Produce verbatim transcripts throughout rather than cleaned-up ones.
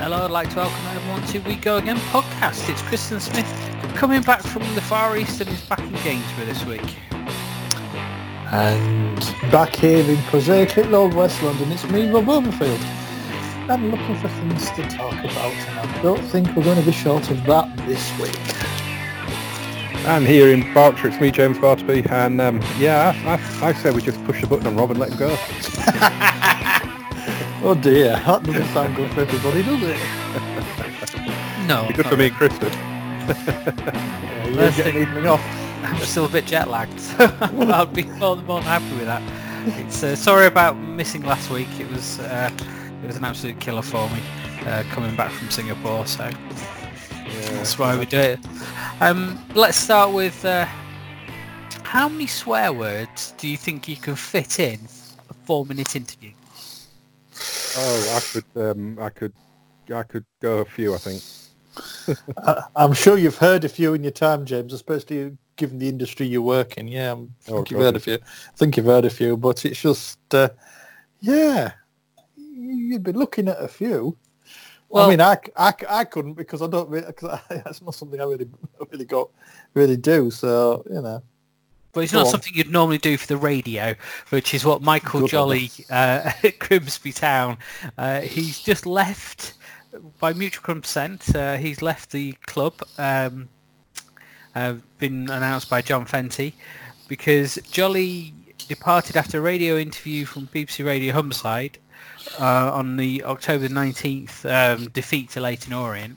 Hello, I'd like to welcome everyone to We Go Again podcast. It's Kristen Smith coming back from the Far East and is back in Gainsborough this week. And back here in prosaic little old West London, it's me, Rob Overfield. I'm looking for things to talk about and I don't think we're going to be short of that this week. I'm here in Berkshire, it's me, James Barterby, and um, yeah, I, I, I say we just push the button on Rob and let him go. Oh dear, that doesn't sound good for everybody, does it? No. It's good for me and Kristen. Yeah, you're Let's getting evening off. I'm still a bit jet lagged, so I'll be more than happy with that. It's uh, sorry about missing last week. It was uh, it was an absolute killer for me uh, coming back from Singapore, so yeah, that's why we do it. Um, let's start with uh, how many swear words do you think you can fit in a four-minute interview? Oh, I could, um, I could, I could go a few. I think. I, I'm sure you've heard a few in your time, James, especially given the industry you work in. Yeah, I'm, I think oh, you've heard a few. I think you've heard a few, but it's just, uh, yeah, you'd be looking at a few. Well, I mean, I, I, I couldn't because I don't. Cause I, that's not something I really, really got, really do. So you know. But it's Go not on. something you'd normally do for the radio, which is what Michael Good Jolley uh, at Grimsby Town, uh, he's just left, by mutual consent, uh, he's left the club, um, uh, been announced by John Fenty, because Jolley departed after a radio interview from B B C Radio Humberside uh, on the October nineteenth um, defeat to Leighton Orient.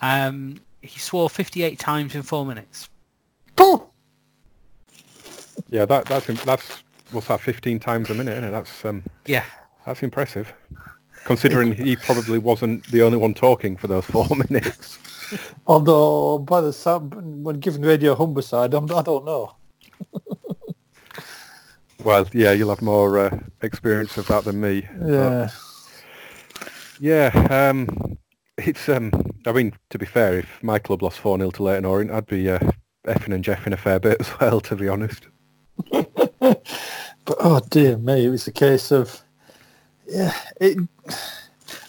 Um, he swore fifty-eight times in four minutes. Boom! Yeah, that, that's that's what's that fifteen times a minute, isn't it? That's um, yeah, that's impressive, considering he probably wasn't the only one talking for those four minutes. Although, by the sound, when given Radio Humberside, I'm, I don't know. Well, yeah, you'll have more uh, experience of that than me. Yeah, but, yeah. Um, it's um, I mean, to be fair, if my club lost four nil to Leighton Orient, I'd be uh, effing and jeffing a fair bit as well, to be honest. But oh dear me, it was a case of yeah. It,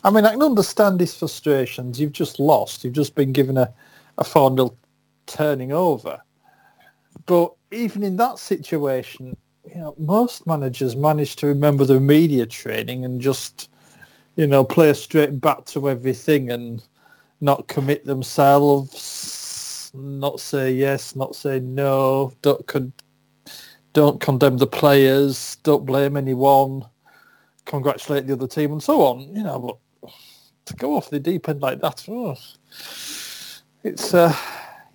I mean, I can understand his frustrations. You've just lost. You've just been given a a four nil turning over. But even in that situation, you know, most managers manage to remember the media training and just, you know, play straight back to everything and not commit themselves, not say yes, not say no, don't. Con- Don't condemn the players, don't blame anyone, congratulate the other team and so on, you know, but to go off the deep end like that, oh, it's, uh,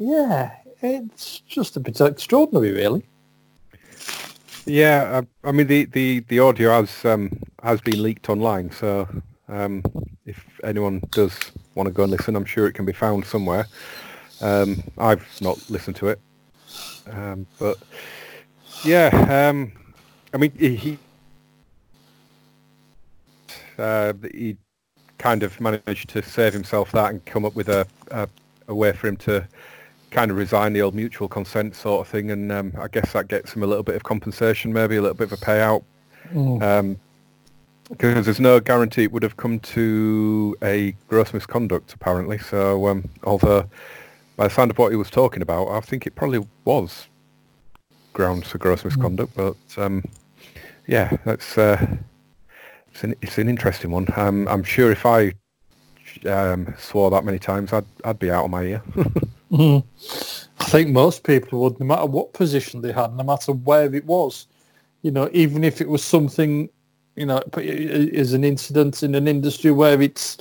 yeah, it's just a bit extraordinary, really. Yeah, I, I mean, the, the, the audio has um, has been leaked online, so um, if anyone does want to go and listen, I'm sure it can be found somewhere. Um, I've not listened to it, um, but... Yeah, um, I mean, he uh, he kind of managed to save himself that and come up with a, a, a way for him to kind of resign the old mutual consent sort of thing, and um, I guess that gets him a little bit of compensation, maybe a little bit of a payout, because um, there's no guarantee it would have come to a gross misconduct, apparently, so um, although by the sound of what he was talking about, I think it probably was grounds for gross misconduct, but um, yeah, that's uh, it's an it's an interesting one. Um, I'm sure if I um, swore that many times, I'd I'd be out of my ear. mm. I think most people would, no matter what position they had, no matter where it was. You know, even if it was something, you know, is an incident in an industry where it's,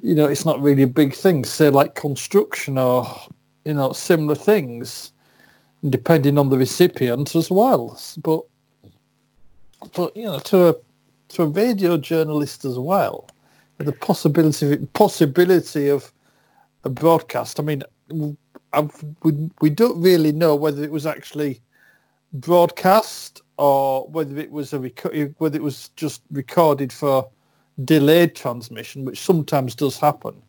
you know, it's not really a big thing. Say like construction or, you know, similar things. Depending on the recipient as well, but but you know, to a to a radio journalist as well, the possibility of, possibility of a broadcast. I mean, I've, we we don't really know whether it was actually broadcast or whether it was a reco- whether it was just recorded for delayed transmission, which sometimes does happen.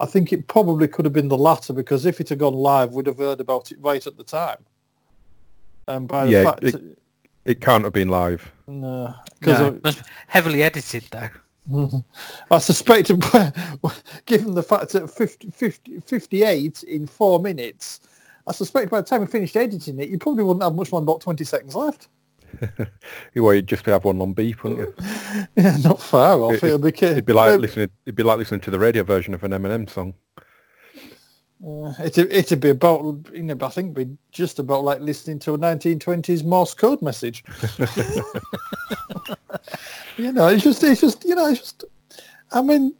I think it probably could have been the latter, because if it had gone live, we'd have heard about it right at the time. And by the yeah, fact, it, it can't have been live. No, because no, it was heavily edited though. Mm-hmm. I suspect, given the fact that fifty, fifty, fifty-eight in four minutes, I suspect by the time we finished editing it, you probably wouldn't have much more than about twenty seconds left. Well, you'd just have one long beep, wouldn't you? Yeah, not far off. It, it'd, be, it'd be like um, listening. It'd be like listening to the radio version of an Eminem song. Uh, it'd, it'd be about, you know, I think it'd be just about like listening to a nineteen twenties Morse code message. You know, it's just, it's just, you know, it's just. I mean,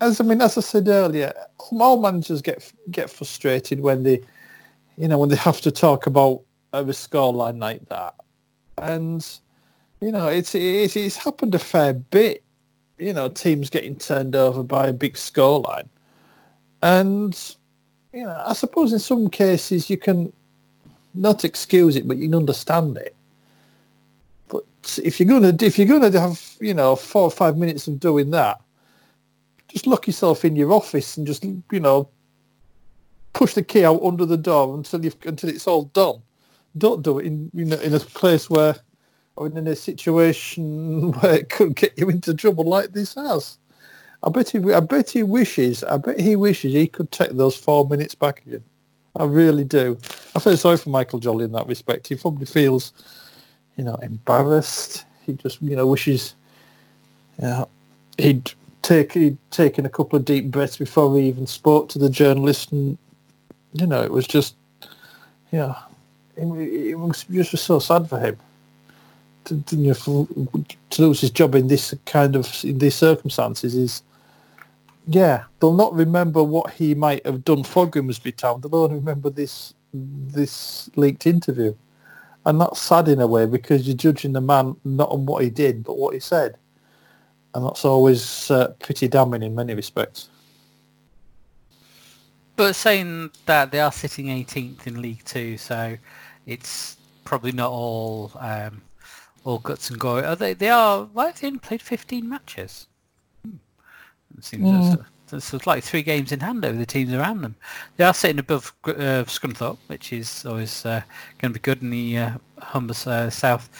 as I mean, as I said earlier, all managers get get frustrated when they, you know, when they have to talk about a scoreline like that, and you know, it's it's it's happened a fair bit. You know, teams getting turned over by a big scoreline. And, you know, I suppose in some cases you can not excuse it, but you can understand it. But if you're gonna if you're gonna have, you know, four or five minutes of doing that, just lock yourself in your office and just, you know, push the key out under the door until you've until it's all done. Don't do it in, you know, in a place where, or in a situation where it could get you into trouble like this has. I bet he. I bet he wishes. I bet he wishes he could take those four minutes back again. I really do. I feel sorry for Michael Jolley in that respect. He probably feels, you know, embarrassed. He just, you know, wishes, you know, he'd take he'd taken a couple of deep breaths before he even spoke to the journalist, and you know, it was just, you know, it, it was just so sad for him to, to, you know, for, to lose his job in this kind of in these circumstances is. Yeah, they'll not remember what he might have done for Grimsby Town. They'll only remember this this leaked interview. And that's sad in a way, because you're judging the man not on what he did, but what he said. And that's always uh, pretty damning in many respects. But saying that, they are sitting eighteenth in League Two, so it's probably not all um, all guts and glory. Are they, they are, well, they only played fifteen matches. It seems mm. there's, there's like three games in hand over the teams around them. They are sitting above uh, Scunthorpe, which is always uh, going to be good in the uh, Humbers, uh, South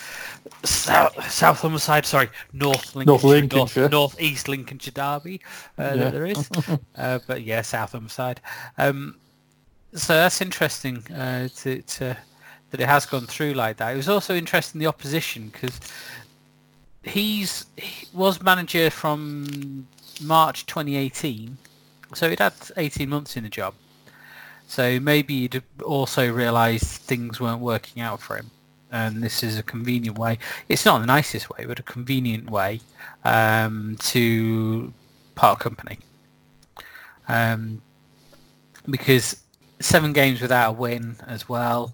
South South Humberside. Sorry, North Lincolnshire, North, Lincolnshire. North, North East Lincolnshire Derby uh, yeah. that there is. uh, but yeah, South Humberside. Um, so that's interesting uh, to, to, that it has gone through like that. It was also interesting the opposition, because he's he was manager from March twenty eighteen, so he'd had eighteen months in the job, so maybe he'd also realised things weren't working out for him, and this is a convenient way, it's not the nicest way, but a convenient way um, to part company, um, because seven games without a win as well,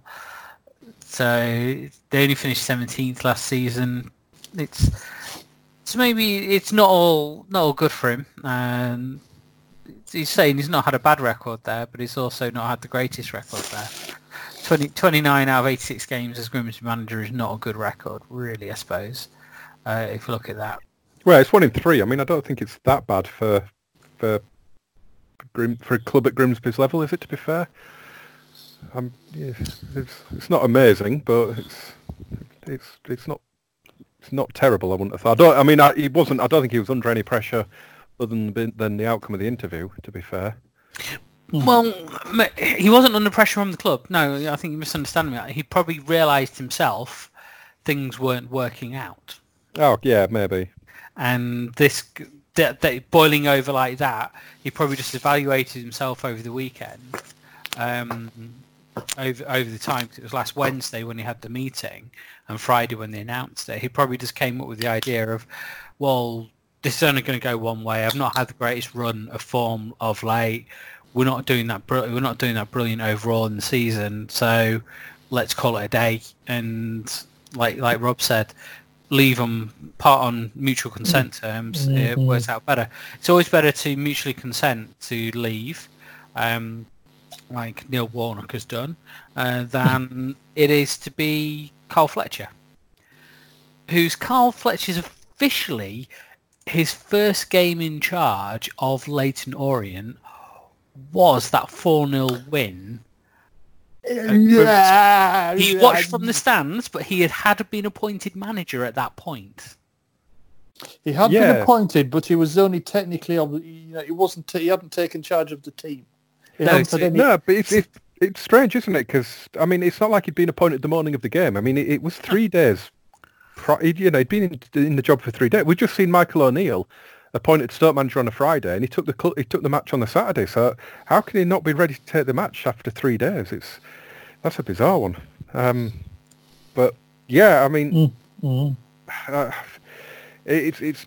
so they only finished seventeenth last season. It's So maybe it's not all not all good for him. Um, he's saying he's not had a bad record there, but he's also not had the greatest record there. twenty, twenty-nine out of eighty-six games as Grimsby manager is not a good record, really, I suppose, uh, if you look at that. Well, it's one in three. I mean, I don't think it's that bad for for Grim, for a club at Grimsby's level, is it, to be fair? Um, yeah, it's, it's not amazing, but it's it's it's not... It's not terrible, I wouldn't have thought. I don't. I mean, I, he wasn't. I don't think he was under any pressure, other than than the outcome of the interview. To be fair. Well, he wasn't under pressure from the club. No, I think you misunderstand me. He probably realised himself things weren't working out. Oh yeah, maybe. And this that, that boiling over like that, he probably just evaluated himself over the weekend, um, over over the time, because it was last Wednesday when he had the meeting. And Friday when they announced it, he probably just came up with the idea of, well, this is only going to go one way. I've not had the greatest run of form of late. We're not doing that. We're not doing that brilliant overall in the season. So let's call it a day. And like like Rob said, leave them part on mutual consent terms. Mm-hmm. It works out better. It's always better to mutually consent to leave, um, like Neil Warnock has done, uh, than it is to be Carl Fletcher, who's Carl Fletcher's officially his first game in charge of Leighton Orient was that four nil win. Yeah, he watched yeah. from the stands, but he had, had been appointed manager at that point. He had yeah. been appointed, but he was only technically, you know, he wasn't. He hadn't taken charge of the team. He no, it's, any... no, but it's, it's it's strange, isn't it? Because I mean, it's not like he'd been appointed the morning of the game. I mean, it, it was three days. Pro, he'd, you know, he'd been in, in the job for three days. We'd just seen Michael O'Neill appointed Stoke manager on a Friday, and he took the he took the match on the Saturday. So how can he not be ready to take the match after three days? It's that's a bizarre one. Um, but yeah, I mean, mm-hmm. uh, it, it's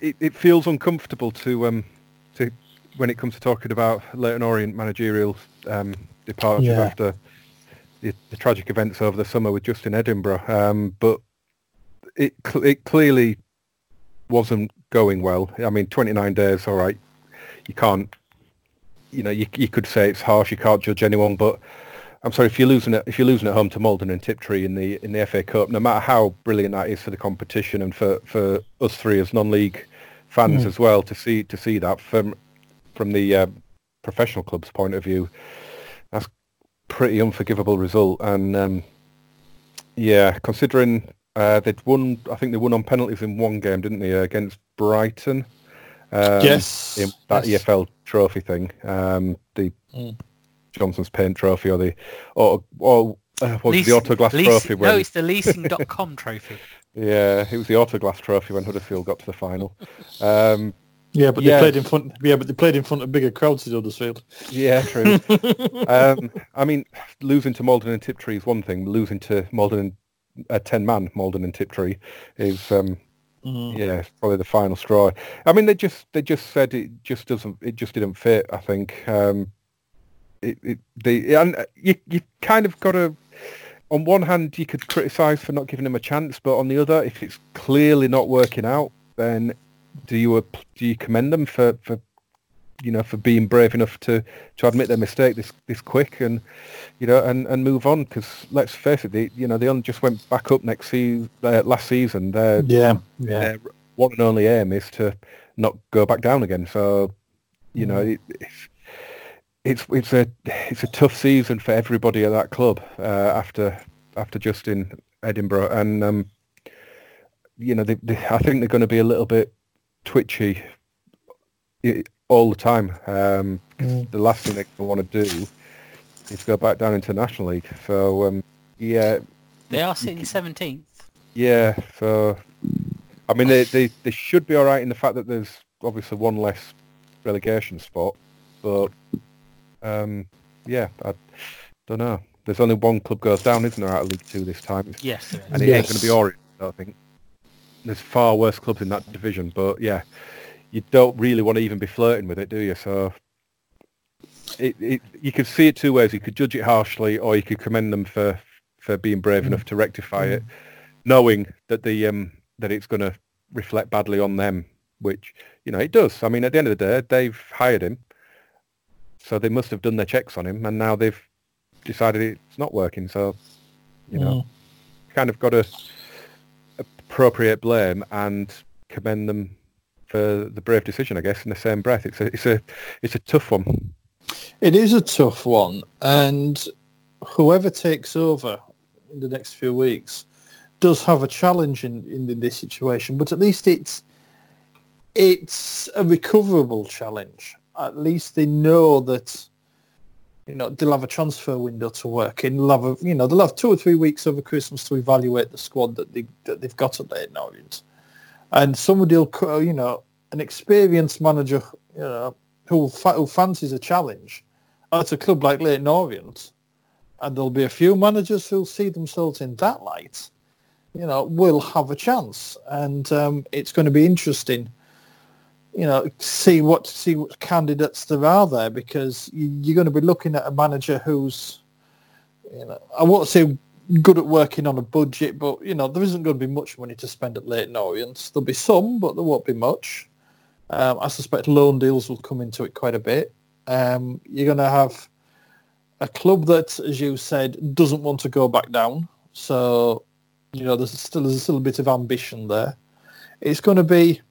it it feels uncomfortable to um to when it comes to talking about Leighton Orient managerial um, departure yeah. after the, the tragic events over the summer with Justin Edinburgh. Um, but it it clearly wasn't going well. I mean, twenty-nine days, all right. You can't, you know, you you could say it's harsh. You can't judge anyone, but I'm sorry if you're losing it. If you're losing at home to Maldon and Tiptree in the in the F A Cup, no matter how brilliant that is for the competition and for, for us three as non-league fans mm. as well to see to see that from from the uh, professional club's point of view, that's pretty unforgivable result. And um, yeah, considering uh, they'd won, I think they won on penalties in one game, didn't they, uh, against Brighton? Um, yes, in that yes. E F L Trophy thing. Um, the mm. Johnson's Paint Trophy or the or, or uh, what Leasing, was the Autoglass Leasing, Trophy? When, no, it's the Leasing dot com Trophy. Yeah, it was the Autoglass Trophy when Huddersfield got to the final. Um, yeah, but yeah. they played in front. Yeah, but they played in front of bigger crowds in Huddersfield. Yeah, true. um, I mean, losing to Maldon and Tiptree is one thing. Losing to Maldon, a uh, ten-man Maldon and Tiptree is. Um, Mm. Yeah, probably the final straw. I mean, they just they just said it just doesn't it just didn't fit. I think um, it it the and you you kind of got to. On one hand, you could criticise for not giving him a chance, but on the other, if it's clearly not working out, then do you do you commend them for, for you know for being brave enough to, to admit their mistake this this quick and you know and, and move on? Because let's face it, they, you know they only just went back up next season uh, last season. Their, yeah, yeah. Their one and only aim is to not go back down again. So you mm. know it, it's it's it's a it's a tough season for everybody at that club uh, after after Justin Edinburgh, and um, you know they, they, I think they're going to be a little bit twitchy. It, all the time. Um, mm. The last thing they want to do is go back down into National League. So, um, yeah. They are sitting seventeenth. Yeah. So, I mean, they, they, they should be all right in the fact that there's obviously one less relegation spot. But, um, yeah, I don't know. There's only one club goes down, isn't there, out of League Two this time? It's, yes. And it yes. ain't going to be Orient, I think. There's far worse clubs in that division. But, yeah. You don't really want to even be flirting with it, do you? So it, it, you could see it two ways. You could judge it harshly, or you could commend them for, for being brave mm. enough to rectify mm. it, knowing that the um, that it's going to reflect badly on them, which, you know, it does. I mean, at the end of the day, they've hired him, so they must have done their checks on him, and now they've decided it's not working. So, you know, mm. kind of got to appropriate blame and commend them Uh, the brave decision, I guess, in the same breath. It's a, it's a, it's a tough one. It is a tough one, and whoever takes over in the next few weeks does have a challenge in, in, in this situation. But at least it's, it's a recoverable challenge. At least they know that, you know, they'll have a transfer window to work in. They'll have, a, you know, they'll have two or three weeks over Christmas to evaluate the squad that they that they've got at Leighton Orient. And somebody will, you know, an experienced manager, you know, who, who fancies a challenge at a club like Leighton Orient, and there'll be a few managers who'll see themselves in that light, you know, will have a chance. And um, it's going to be interesting, you know, see what see what candidates there are there, because you're going to be looking at a manager who's, you know, I won't say good at working on a budget, but, you know, there isn't going to be much money to spend at Leighton Orient. There'll be some, but there won't be much. Um, I suspect loan deals will come into it quite a bit. Um, you're going to have a club that, as you said, doesn't want to go back down. So, you know, there's still there's still a bit of ambition there. It's going to be,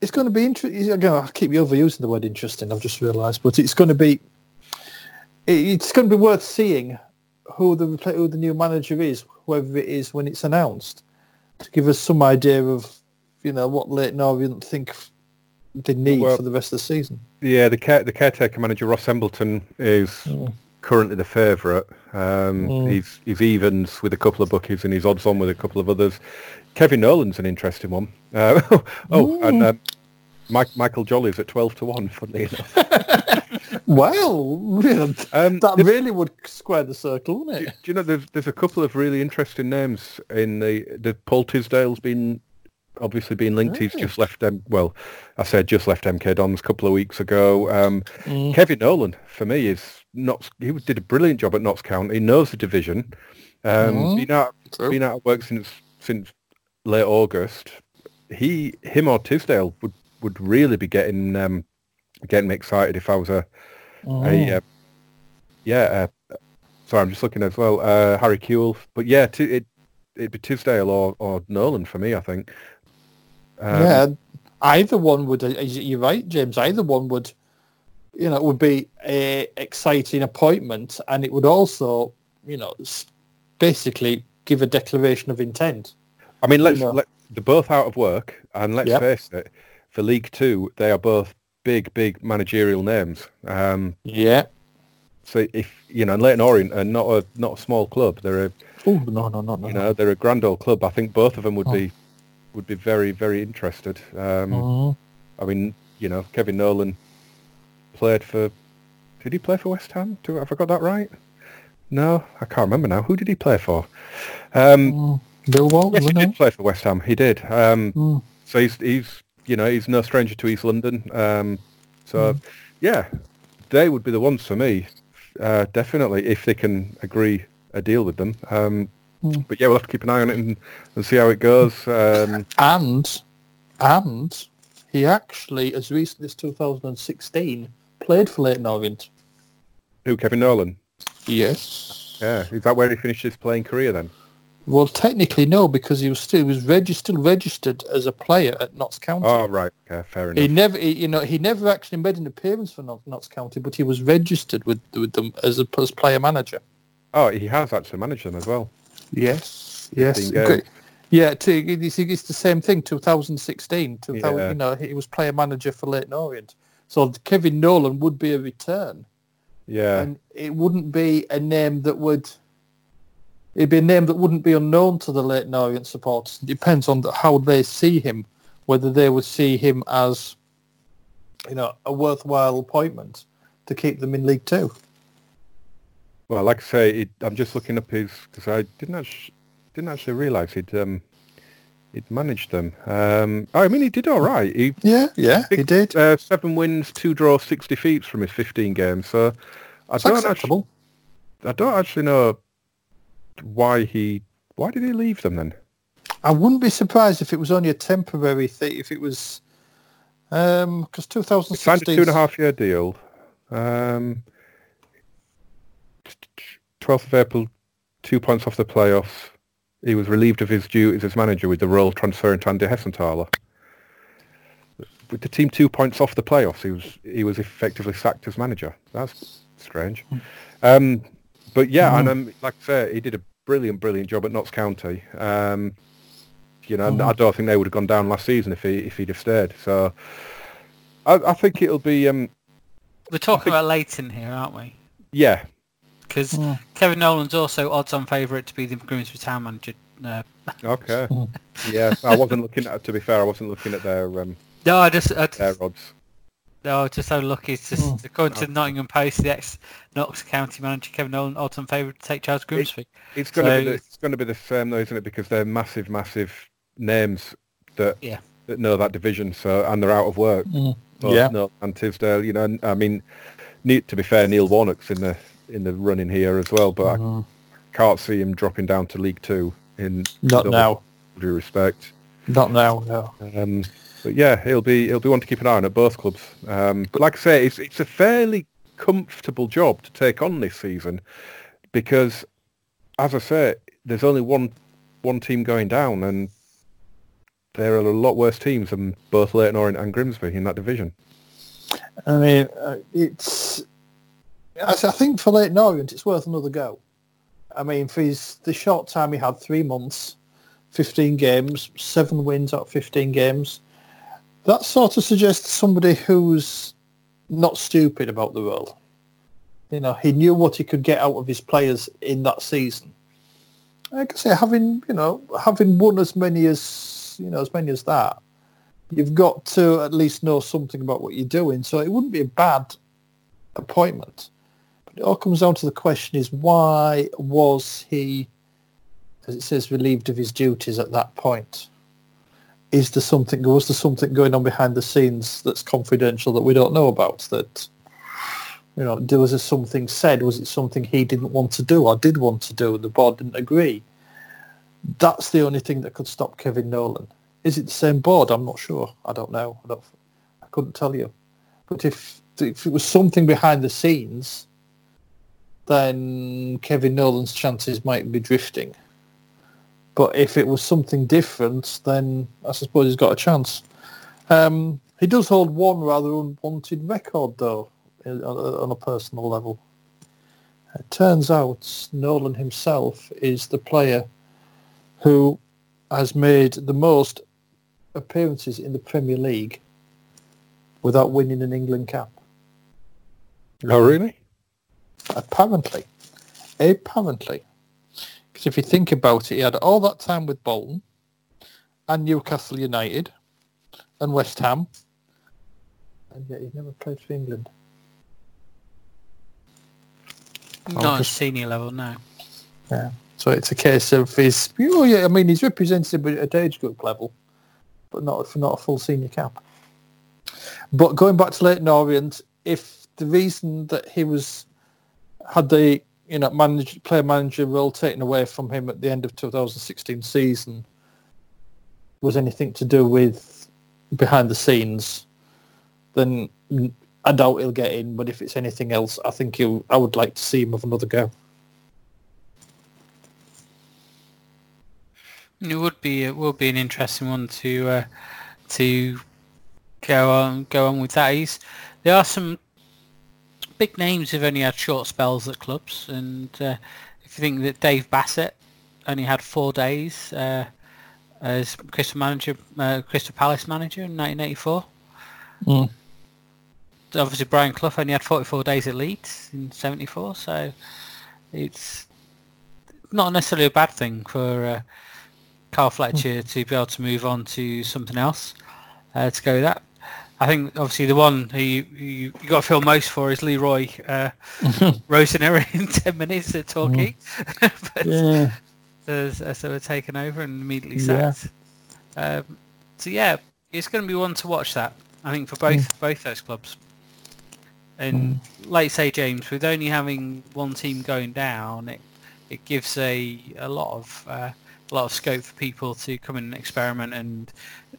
it's going to be interesting. Again, I keep overusing the word interesting. I've just realised, but it's going to be, it's going to be worth seeing who the who the new manager is, whoever it is, when it's announced, to give us some idea of you know, what Leighton Orient think they need well, for the rest of the season. Yeah, the, care, the caretaker manager, Ross Embleton, is mm. currently the favourite. Um, mm. He's he's evens with a couple of bookies and he's odds-on with a couple of others. Kevin Nolan's an interesting one. Uh, oh, mm. and uh, Mike, Michael Jolley's at twelve to one, funnily enough. Well, um, that really would square the circle, wouldn't it? Do, do you know, there's, there's a couple of really interesting names in the... the Paul Tisdale's been... obviously being linked, right. He's just left, um, well, I said just left M K Dons a couple of weeks ago. Um, mm. Kevin Nolan, for me, is Notts, he did a brilliant job at Notts County. He knows the division. Um, mm. Been out, been out of work since since late August. He, him or Tisdale would, would really be getting um, getting excited if I was a, mm. a uh, yeah, uh, sorry, I'm just looking as well, uh, Harry Kewell. But yeah, t- it, it'd be Tisdale or, or Nolan for me, I think. Um, yeah, either one would. You're right, James. Either one would, you know, it would be a exciting appointment, and it would also, you know, basically give a declaration of intent. I mean, let's you know. let, they're both out of work, and let's yep. face it, for League Two, they are both big, big managerial names. Um, yeah. So if you know, and Leighton Orient are not a not a small club. They're a oh no no no no. You know, they're a grand old club. I think both of them would oh. be. would be very, very interested. Um, mm. I mean, you know, Kevin Nolan played for... Did he play for West Ham? Do, have I got that right? No, I can't remember now. Who did he play for? Um, mm. Bill Walton, yes, he did play for West Ham. He did. Um, mm. So he's, he's, you know, he's no stranger to East London. Um, so, mm. yeah, they would be the ones for me, uh, definitely, if they can agree a deal with them. Um, But yeah, we'll have to keep an eye on it and, and see how it goes. Um, and and he actually, as recently as two thousand sixteen, played for Leighton Orient. Who, Kevin Nolan? Yes. Yeah, is that where he finished his playing career then? Well, technically no, because he was still he was reg- still registered as a player at Notts County. Oh right, okay, fair enough. He never, he, you know, he never actually made an appearance for Notts, Notts County, but he was registered with with them as a as player manager. Oh, he has actually managed them as well. Yes, yes, okay. yeah. To, it's, it's the same thing. twenty sixteen, two thousand, yeah. You know, he was player manager for Leighton Orient. So Kevin Nolan would be a return. Yeah, and it wouldn't be a name that would. It'd be a name that wouldn't be unknown to the Leighton Orient supporters. It depends on the, how they see him, whether they would see him as, you know, a worthwhile appointment to keep them in League Two. Well, like I say, it, I'm just looking up his because I didn't actually, didn't actually realise he'd um, he'd managed them. Um, I mean, he did all right. He, yeah, yeah, six, he did. Uh, seven wins, two draws, six defeats from his fifteen games. So I That's don't acceptable. Actually, I don't actually know why he why did he leave them then. I wouldn't be surprised if it was only a temporary thing. If it was because um, twenty sixteen signed a two and a half year deal. Um, twelfth of April, two points off the playoffs. He was relieved of his duties as manager with the role transferring to Andy Hessenthaler. With the team two points off the playoffs, he was he was effectively sacked as manager. That's strange. Um, but yeah, mm. and um, like I say, he did a brilliant, brilliant job at Notts County. Um, you know, mm. I don't think they would have gone down last season if he if he'd have stayed. So I, I think it'll be. Um, We're talking about Leighton here, aren't we? Yeah. Because mm. Kevin Nolan's also odds-on favourite to be the Grimsby Town manager. Uh, okay. yeah, I wasn't looking at. To be fair, I wasn't looking at their. Um, no, I just, I just their odds. No, I just so lucky. It's just mm. according to the Nottingham Post, the ex Notts County manager Kevin Nolan odds-on favourite to take charge of Grimsby. It, it's going so, to be. The, it's going to be the same, though, isn't it? Because they're massive, massive names that yeah. that know that division. So and they're out of work. Mm. But, yeah. No, and Tisdale, you know, I mean, to be fair, Neil Warnock's in the. in the running here as well, but mm. I can't see him dropping down to League Two in not now. With due respect, not now. No. Um, but yeah, he'll be he'll be one to keep an eye on at both clubs. Um, but like I say, it's it's a fairly comfortable job to take on this season because, as I say, there's only one one team going down, and there are a lot worse teams than both Leighton Orient and Grimsby in that division. I mean, uh, it's. I think for Leighton Orient, it's worth another go. I mean, for his, the short time he had, three months, fifteen games, seven wins out of fifteen games. That sort of suggests somebody who's not stupid about the role. You know, he knew what he could get out of his players in that season. Like I say, having, you know, having won as many as, you know, as many as that, you've got to at least know something about what you're doing. So it wouldn't be a bad appointment. But it all comes down to the question is, why was he, as it says, relieved of his duties at that point? Is there something, was there something going on behind the scenes that's confidential that we don't know about? That, you know, there was a something said, was it something he didn't want to do or did want to do and the board didn't agree? That's the only thing that could stop Kevin Nolan. Is it the same board? I'm not sure. I don't know. I, don't, I couldn't tell you. But if, if it was something behind the scenes, then Kevin Nolan's chances might be drifting. But if it was something different, then I suppose he's got a chance. Um, he does hold one rather unwanted record, though, on a personal level. It turns out Nolan himself is the player who has made the most appearances in the Premier League without winning an England cap. Oh, really? Apparently. Apparently. Because if you think about it, he had all that time with Bolton and Newcastle United and West Ham, and yet he's never played for England. Not at senior level, no. Yeah. So it's a case of his, oh yeah, I mean, he's represented at age group level, but not not a full senior cap. But going back to Leighton Orient, if the reason that he was, had the, you know, manage, player manager role taken away from him at the end of twenty sixteen season was anything to do with behind the scenes, then I doubt he'll get in. But if it's anything else, I think he'll, I would like to see him have another go. It would be it will be an interesting one to uh, to go on go on with that. He's, there are some big names who've only had short spells at clubs, and uh, if you think that Dave Bassett only had four days uh, as Crystal manager, uh, Crystal Palace manager in nineteen eighty-four. Mm. Obviously, Brian Clough only had forty-four days at Leeds in seventy-four. So it's not necessarily a bad thing for Uh, Carl Fletcher to be able to move on to something else uh, to go with that. I think obviously the one who you, you, you got to feel most for is Leroy uh, Rosenary in ten minutes at Torquay. Mm. But yeah. as, as they were taken over and immediately sacked. Yeah. Um, so yeah, it's going to be one to watch that, I think, for both mm. both those clubs. And mm. like say, James, with only having one team going down, it it gives a a lot of. Uh, A lot of scope for people to come in and experiment and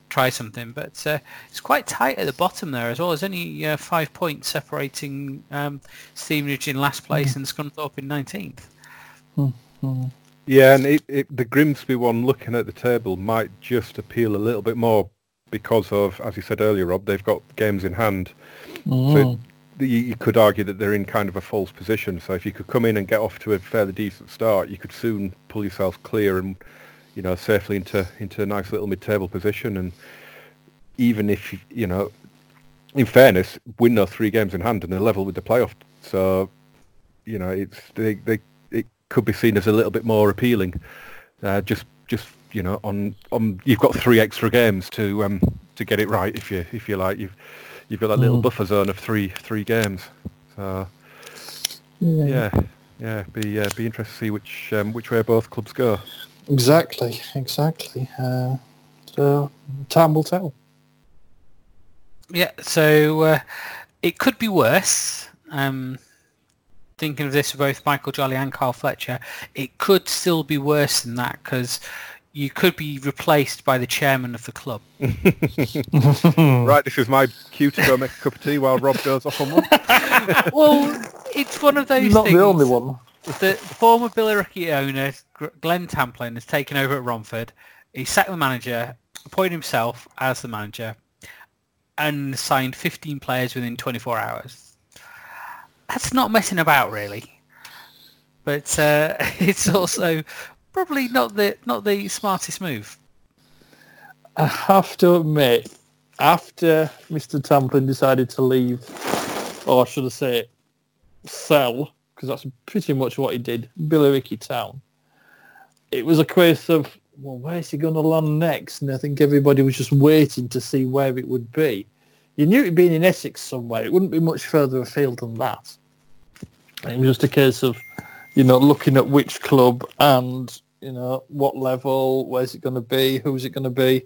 try something, but uh, it's quite tight at the bottom there as well. There's only uh, five points separating um, Stevenage in last place and Scunthorpe in nineteenth. Mm-hmm. Yeah, and it, it, the Grimsby one, looking at the table, might just appeal a little bit more because of, as you said earlier, Rob, they've got games in hand. Mm. So it, you, you could argue that they're in kind of a false position. So if you could come in and get off to a fairly decent start, you could soon pull yourself clear and, you know, safely into into a nice little mid-table position. And even if, you know, in fairness, win those three games in hand and they're level with the playoff. So, you know, it's they, they it could be seen as a little bit more appealing. Uh, just just you know, on on you've got three extra games to um to get it right if you if you like. You've you've got that little mm. buffer zone of three three games. So yeah, yeah, yeah be uh, be interested to see which um, which way both clubs go. Exactly, exactly. Uh, so time will tell. Yeah, so uh, it could be worse. Um, thinking of this for both Michael Jolley and Carl Fletcher, it could still be worse than that because you could be replaced by the chairman of the club. Right, this is my cue to go make a cup of tea while Rob goes off on one. Well, it's one of those Not things. Not the only one. The former Billericay owner, Glenn Tamplin, has taken over at Romford. He sacked the manager, appointed himself as the manager, and signed fifteen players within twenty-four hours. That's not messing about, really. But uh, it's also probably not the not the smartest move. I have to admit, after Mister Tamplin decided to leave, or should I say, sell, because that's pretty much what he did, Billericay Town, it was a case of, well, where's he going to land next? And I think everybody was just waiting to see where it would be. You knew it'd been in Essex somewhere. It wouldn't be much further afield than that. And it was just a case of, you know, looking at which club and, you know, what level, where's it going to be, who's it going to be.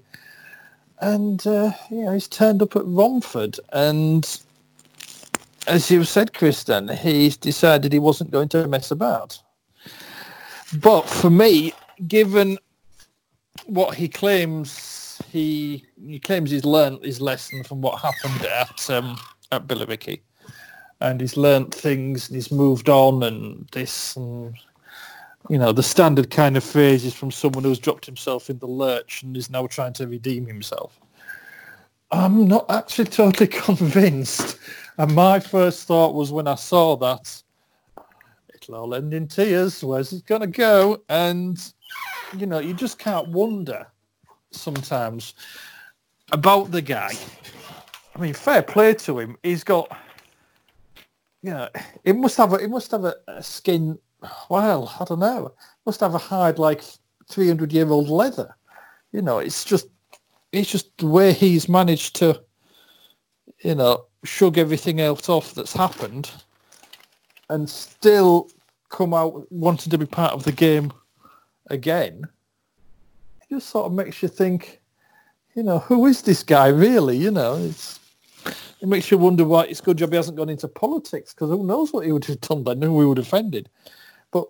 And, uh, you know, he's turned up at Romford. And as you said, Kristen, he's decided he wasn't going to mess about. But for me, given what he claims, he he claims he's learnt his lesson from what happened at um, at Billericay, and he's learnt things and he's moved on and this, and, you know, the standard kind of phrases from someone who's dropped himself in the lurch and is now trying to redeem himself. I'm not actually totally convinced, and my first thought was when I saw that, it'll all end in tears. Where's it going to go? And, you know, you just can't wonder sometimes about the guy. I mean, fair play to him. He's got, you know, it must have a, it must have a, a skin, well, I don't know, it must have a hide like three hundred year old leather. You know, it's just, it's just the way he's managed to, you know, shug everything else off that's happened and still come out wanting to be part of the game again. It just sort of makes you think, you know, who is this guy really? You know, it's, it makes you wonder why it's a good job he hasn't gone into politics, because who knows what he would have done then, who he would have offended. But,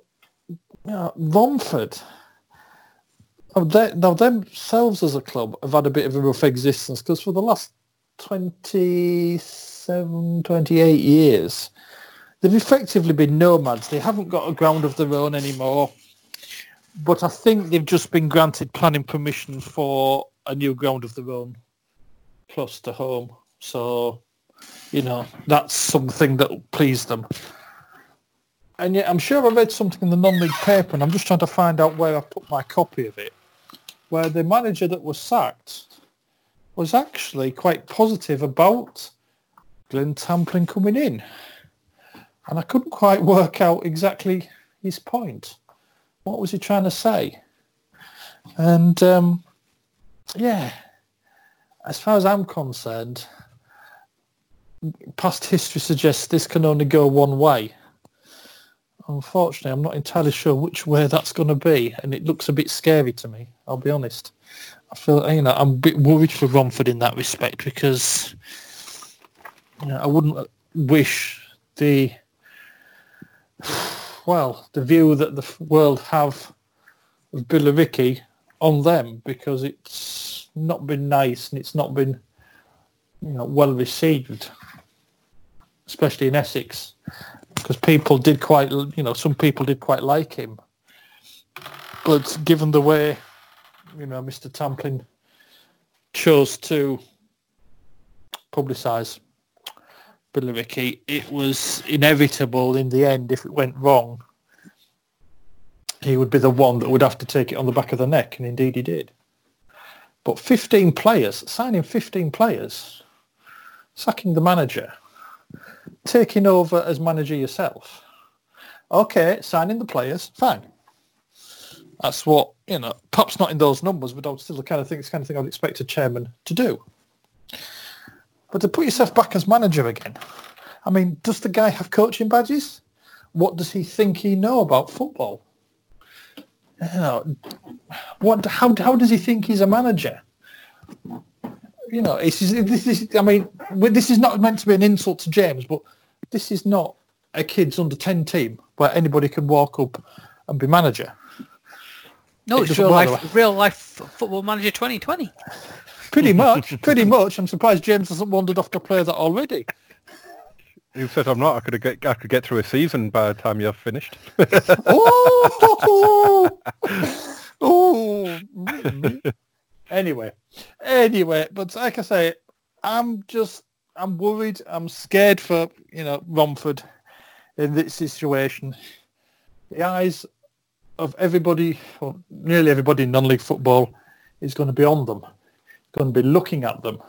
you know, Romford, they, now themselves as a club have had a bit of a rough existence, because for the last twenty-seven, twenty-eight years, they've effectively been nomads. They haven't got a ground of their own anymore. But I think they've just been granted planning permission for a new ground of their own, close to home. So, you know, that's something that will please them. And yet, I'm sure I read something in the non-league paper, and I'm just trying to find out where I put my copy of it, where the manager that was sacked was actually quite positive about Glenn Tamplin coming in. And I couldn't quite work out exactly his point. What was he trying to say? And, um, yeah, as far as I'm concerned, past history suggests this can only go one way. Unfortunately, I'm not entirely sure which way that's going to be, and it looks a bit scary to me, I'll be honest. I feel, you know, I'm a bit worried for Romford in that respect, because, you know, I wouldn't wish the... well, the view that the world have of Billericay on them, because it's not been nice and it's not been, you know, well received, especially in Essex, because people did quite, you know, some people did quite like him. But given the way, you know, Mister Tamplin chose to publicise Billericay, it was inevitable in the end. If it went wrong, he would be the one that would have to take it on the back of the neck, and indeed he did. But fifteen players, signing fifteen players, sacking the manager, taking over as manager yourself. Okay, signing the players, fine. That's what, you know, perhaps not in those numbers, but I would still kind of think it's the kind of thing I'd expect a chairman to do. But to put yourself back as manager again, I mean, does the guy have coaching badges? What does he think he know about football? You know, what? How? How does he think he's a manager? You know, it's, this is. I mean, this is not meant to be an insult to James, but this is not a kids under ten team where anybody can walk up and be manager. No, it's, it's real life, real life football manager twenty twenty. Pretty much, pretty much. I'm surprised James hasn't wandered off to play that already. You said I'm not. I could get, I could get through a season by the time you've finished. oh, oh, oh. Anyway, anyway. But like I say, I'm just, I'm worried. I'm scared for, you know, Romford in this situation. The eyes of everybody, or nearly everybody in non-league football, is going to be on them, going to be looking at them,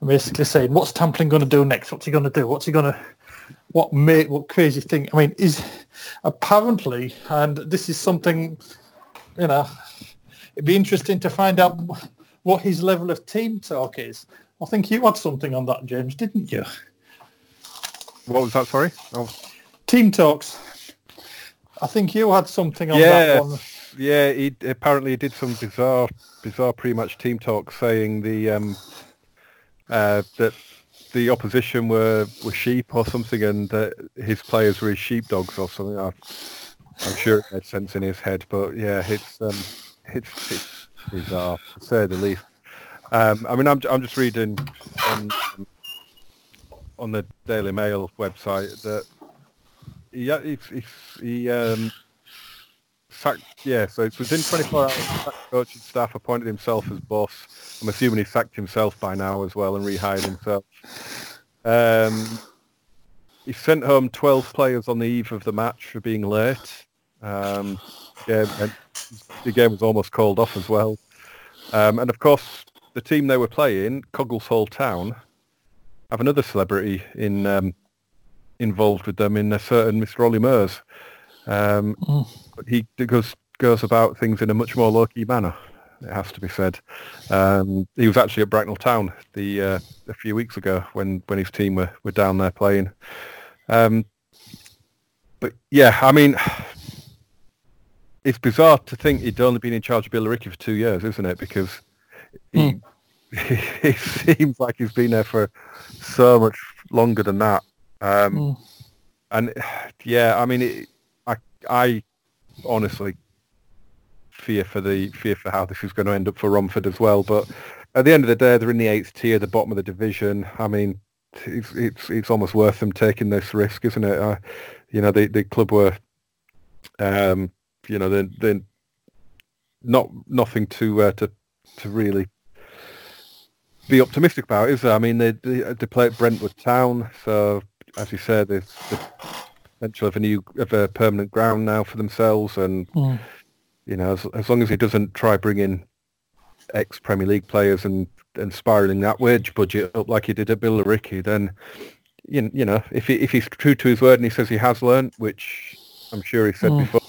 and basically saying, what's Tamplin going to do next? What's he going to do? What's he going to, what mate, what crazy thing? I mean, is apparently, and this is something, you know, it'd be interesting to find out what his level of team talk is. I think you had something on that, James, didn't you? What was that, sorry? Oh. Team talks. I think you had something on yeah, that one. Yeah, he apparently he did some bizarre, bizarre pre-match team talk saying the um, uh, that the opposition were, were sheep or something, and that his players were his sheepdogs or something. I, I'm sure it made sense in his head, but yeah, it's um, it's, it's bizarre to say the least. Um, I mean, I'm I'm just reading on on the Daily Mail website that. Yeah, he, he, he um, sacked, yeah, so it was in twenty-four hours, the coaching staff appointed himself as boss. I'm assuming he sacked himself by now as well and rehired himself. Um, he sent home twelve players on the eve of the match for being late. Um, yeah, and the game was almost called off as well. Um, and of course, the team they were playing, Coggleshall Town, have another celebrity in... Um, involved with them in a certain Mister Ollie Murs. Um, oh. He goes goes about things in a much more low-key manner, it has to be said. Um, he was actually at Bracknell Town the uh, a few weeks ago when, when his team were, were down there playing. Um, but yeah, I mean, it's bizarre to think he'd only been in charge of Billericay for two years, isn't it? Because he, mm. he seems like he's been there for so much longer than that. Um, mm. And yeah, I mean, it, I I honestly fear for the fear for how this is going to end up for Romford as well. But at the end of the day, they're in the eighth tier, the bottom of the division. I mean, it's it's it's almost worth them taking this risk, isn't it? I, you know, the the club were, um, you know, they they not nothing to uh, to to really. be optimistic about, is there? I mean, they, they they play at Brentwood Town, so as you said, there's the potential of a new, of a permanent ground now for themselves, and mm. you know, as, as long as he doesn't try bringing ex Premier League players and, and spiralling that wage budget up like he did at Billericay, then you you know, if he, if he's true to his word and he says he has learned, which I'm sure he said mm. before,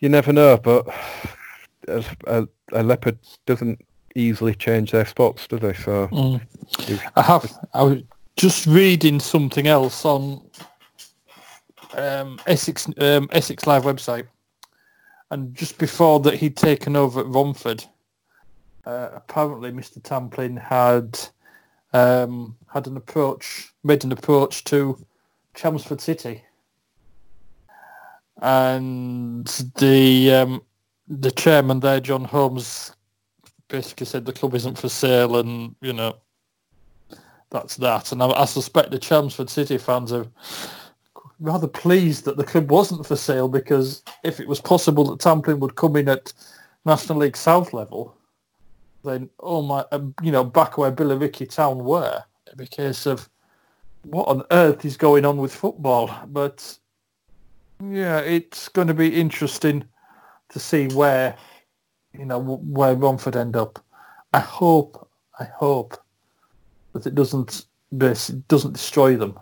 you never know. But a, a, a leopard doesn't easily change their spots, do they? So mm. I have. I was just reading something else on um, Essex um, Essex Live website, and just before that, he'd taken over at Romford. Uh, apparently, Mister Tamplin had um, had an approach, made an approach to Chelmsford City, and the um, the chairman there, John Holmes, basically said the club isn't for sale, and you know, that's that. And I, I suspect the Chelmsford City fans are rather pleased that the club wasn't for sale, because if it was possible that Tamplin would come in at National League South level, then oh my, um, you know, back where Billericay Town were, it'd be a case of what on earth is going on with football. But yeah, it's going to be interesting to see where. You know, where Romford end up. I hope, I hope that it doesn't doesn't destroy them.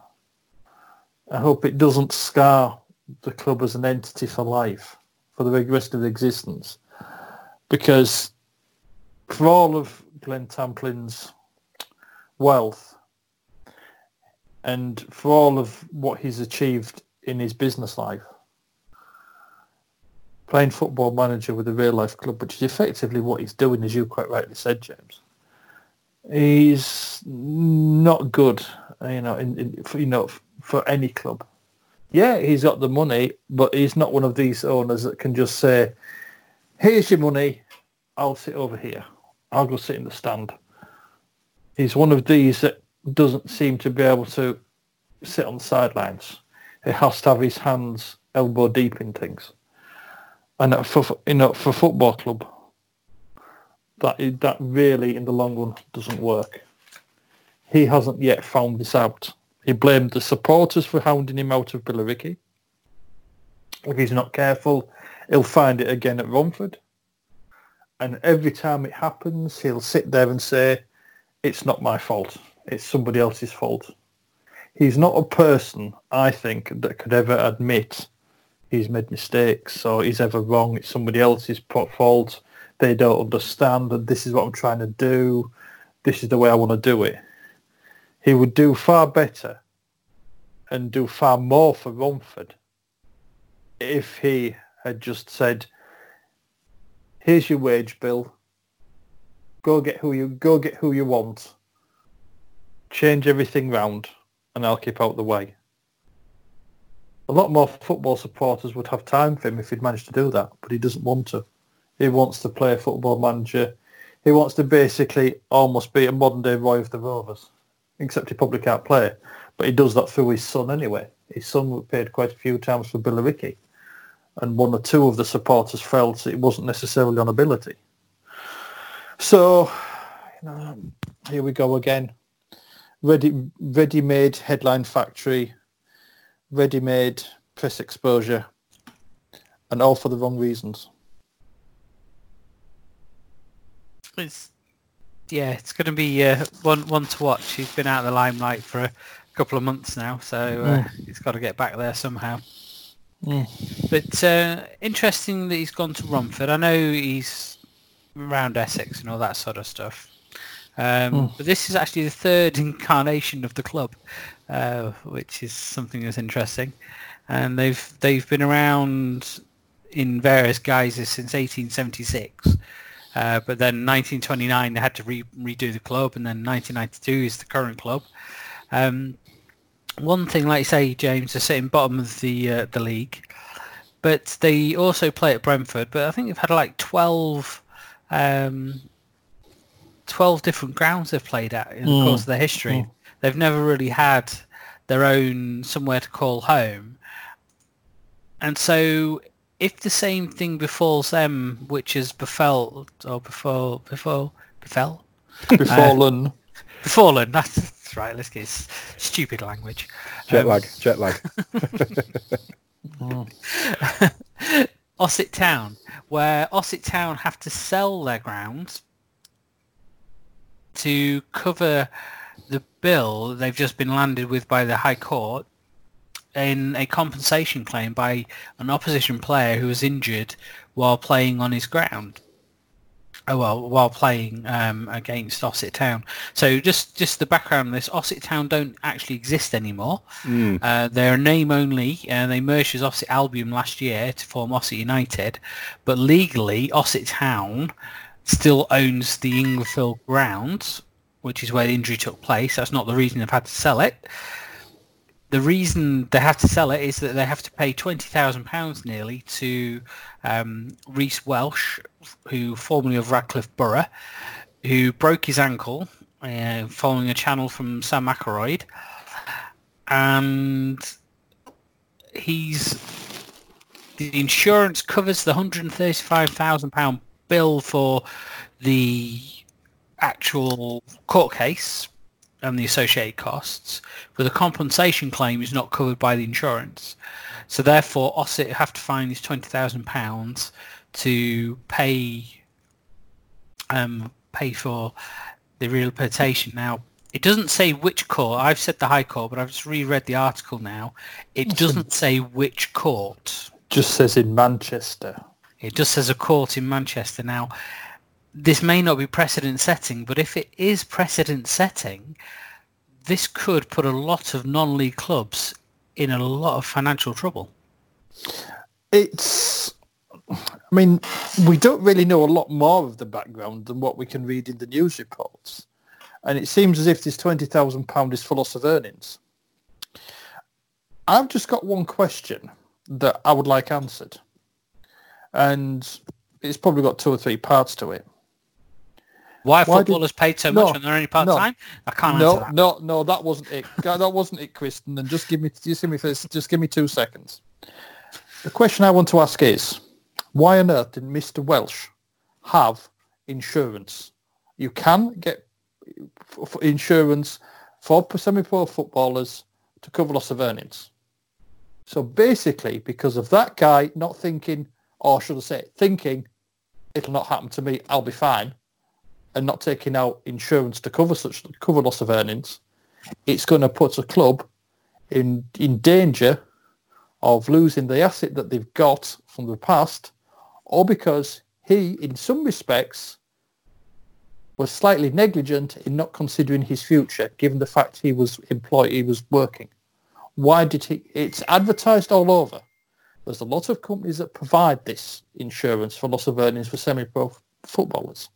I hope it doesn't scar the club as an entity for life, for the rest of existence. Because for all of Glenn Tamplin's wealth and for all of what he's achieved in his business life, playing football manager with a real-life club, which is effectively what he's doing, as you quite rightly said, James. He's not good, you know, in, in, for, you know, for any club. Yeah, he's got the money, but he's not one of these owners that can just say, here's your money, I'll sit over here. I'll go sit in the stand. He's one of these that doesn't seem to be able to sit on the sidelines. He has to have his hands elbow deep in things. And for you know, for a football club, that that really in the long run doesn't work. He hasn't yet found this out. He blamed the supporters for hounding him out of Billericay. if he's not careful, he'll find it again at Romford. And every time it happens, he'll sit there and say, it's not my fault. It's somebody else's fault. He's not a person, I think, that could ever admit he's made mistakes or he's ever wrong. It's somebody else's fault. They don't understand that this is what I'm trying to do. This is the way I want to do it. He would do far better and do far more for Romford if he had just said, here's your wage bill. Go get who you go get who you want. Change everything round, and I'll keep out the way. A lot more football supporters would have time for him if he'd managed to do that, but he doesn't want to. He wants to play Football Manager. He wants to basically almost be a modern-day Roy of the Rovers, except he probably can't play. But he does that through his son anyway. His son was paid quite a few times for Billericay, and one or two of the supporters felt it wasn't necessarily on ability. So, you know, here we go again. Ready, ready-made headline factory, ready-made press exposure, and all for the wrong reasons. It's, yeah, it's going to be uh, one one to watch. He's been out of the limelight for a couple of months now, so uh, mm. he's got to get back there somehow. Mm. But uh, interesting that he's gone to Romford. I know he's around Essex and all that sort of stuff. Um, mm. But this is actually the third incarnation of the club, uh, which is something that's interesting. And they've they've been around in various guises since eighteen seventy-six. Uh, but then nineteen twenty-nine they had to re- redo the club, and then nineteen ninety-two is the current club. Um, one thing, like you say, James, they're sitting bottom of the uh, the league, but they also play at Brentford. But I think they've had like twelve. Um, twelve different grounds they've played at in the mm. course of their history. Mm. They've never really had their own somewhere to call home. And so if the same thing befalls them, which has befell, or before, before, befell? Befallen. Uh, befallen, that's right, let's get stupid language. Jet um, lag, jet lag. mm. Osset Town, where Osset Town have to sell their grounds to cover the bill they've just been landed with by the High Court in a compensation claim by an opposition player who was injured while playing on his ground. Oh well, while playing um, against Osset Town. So just, just the background on this, Osset Town don't actually exist anymore. Mm. Uh, they're a name only, and they merged as Osset Albion last year to form Osset United. But legally, Osset Town still owns the Inglefield grounds, which is where the injury took place. That's not the reason they've had to sell it. The reason they have to sell it is that they have to pay twenty thousand pounds nearly to um, Rhys Welsh, who formerly of Radcliffe Borough, who broke his ankle uh, following a channel from Sam Ackroyd. And he's the insurance covers the one hundred thirty-five thousand pounds bill for the actual court case and the associated costs, but the compensation claim is not covered by the insurance. So therefore, Osset have to find these twenty thousand pounds to pay um, pay for the rehabilitation. Now, it doesn't say which court. I've said the High Court, but I've just reread the article now. It doesn't say which court. Just says in Manchester. It just says a court in Manchester. Now, this may not be precedent-setting, but if it is precedent-setting, this could put a lot of non-league clubs in a lot of financial trouble. It's... I mean, we don't really know a lot more of the background than what we can read in the news reports. And it seems as if this twenty thousand pounds is full loss of earnings. I've just got one question that I would like answered. And it's probably got two or three parts to it. Why, Why footballers did... paid so much no, when they're only part-time? No, I can't no, answer that. No, no, that wasn't it. That wasn't it, Kristen. And just give me, just give me, just give me two seconds. The question I want to ask is, why on earth did Mister Welsh have insurance? You can get insurance for semi-pro footballers to cover loss of earnings. So basically, because of that guy not thinking, or should I say, thinking, it'll not happen to me, I'll be fine, and not taking out insurance to cover such cover loss of earnings, it's going to put a club in in danger of losing the asset that they've got from the past, or because he, in some respects, was slightly negligent in not considering his future, given the fact he was employed, he was working. Why did he? It's advertised all over. There's a lot of companies that provide this insurance for loss of earnings for semi-pro footballers,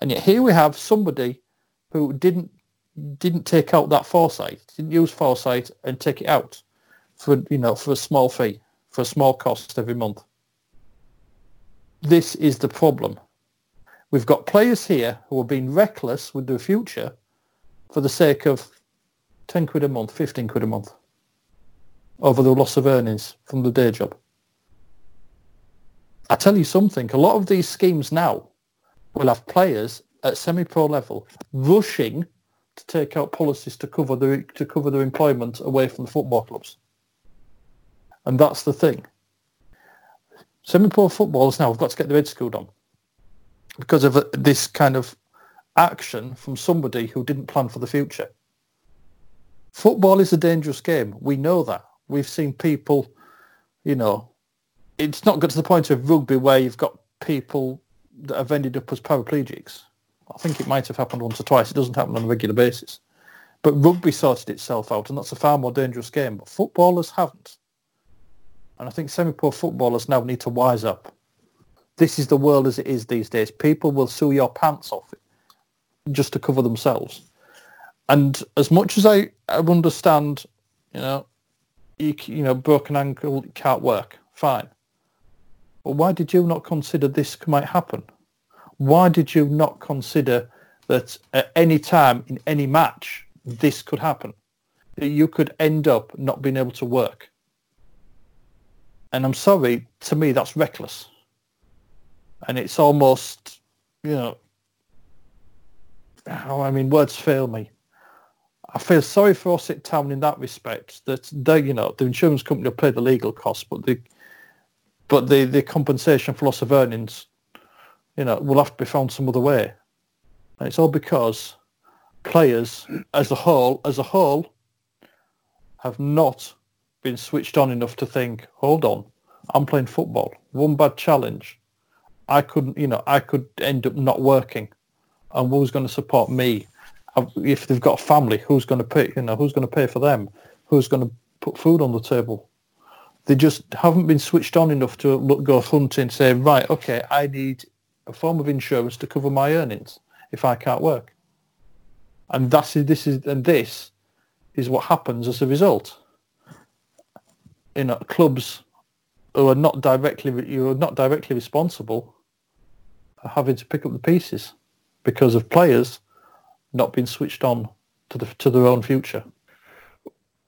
and yet here we have somebody who didn't didn't take out that foresight, didn't use foresight and take it out for you know for a small fee, for a small cost every month. This is the problem. We've got players here who are being reckless with their future for the sake of ten quid a month, fifteen quid a month, over the loss of earnings from the day job. I tell you something, a lot of these schemes now will have players at semi-pro level rushing to take out policies to cover their, to cover their employment away from the football clubs. And that's the thing. Semi-pro footballers now have got to get their heads screwed on because of this kind of action from somebody who didn't plan for the future. Football is a dangerous game. We know that. We've seen people, you know, it's not got to the point of rugby where you've got people that have ended up as paraplegics. I think it might have happened once or twice. It doesn't happen on a regular basis. But rugby sorted itself out, and that's a far more dangerous game. But footballers haven't. And I think semi-pro footballers now need to wise up. This is the world as it is these days. People will sue your pants off just to cover themselves. And as much as I, I understand, you know, you, you know, broken ankle, you can't work, fine. But why did you not consider this might happen? Why did you not consider that at any time in any match this could happen? That you could end up not being able to work. And I'm sorry, to me that's reckless. And it's almost, you know, oh, I mean, words fail me. I feel sorry for Ossett Town in that respect. That they, you know, the insurance company will pay the legal costs, but the but the, the compensation for loss of earnings, you know, will have to be found some other way. And it's all because players, as a whole, as a whole, have not been switched on enough to think, hold on, I'm playing football. One bad challenge, I couldn't, you know, I could end up not working, and who's going to support me? If they've got a family, who's going to pay? You know, who's going to pay for them? Who's going to put food on the table? They just haven't been switched on enough to look, go hunting and say, right, okay, I need a form of insurance to cover my earnings if I can't work. And that's this is and this is what happens as a result. You know, clubs who are not directly you are not directly responsible are having to pick up the pieces because of players not being switched on to the to their own future.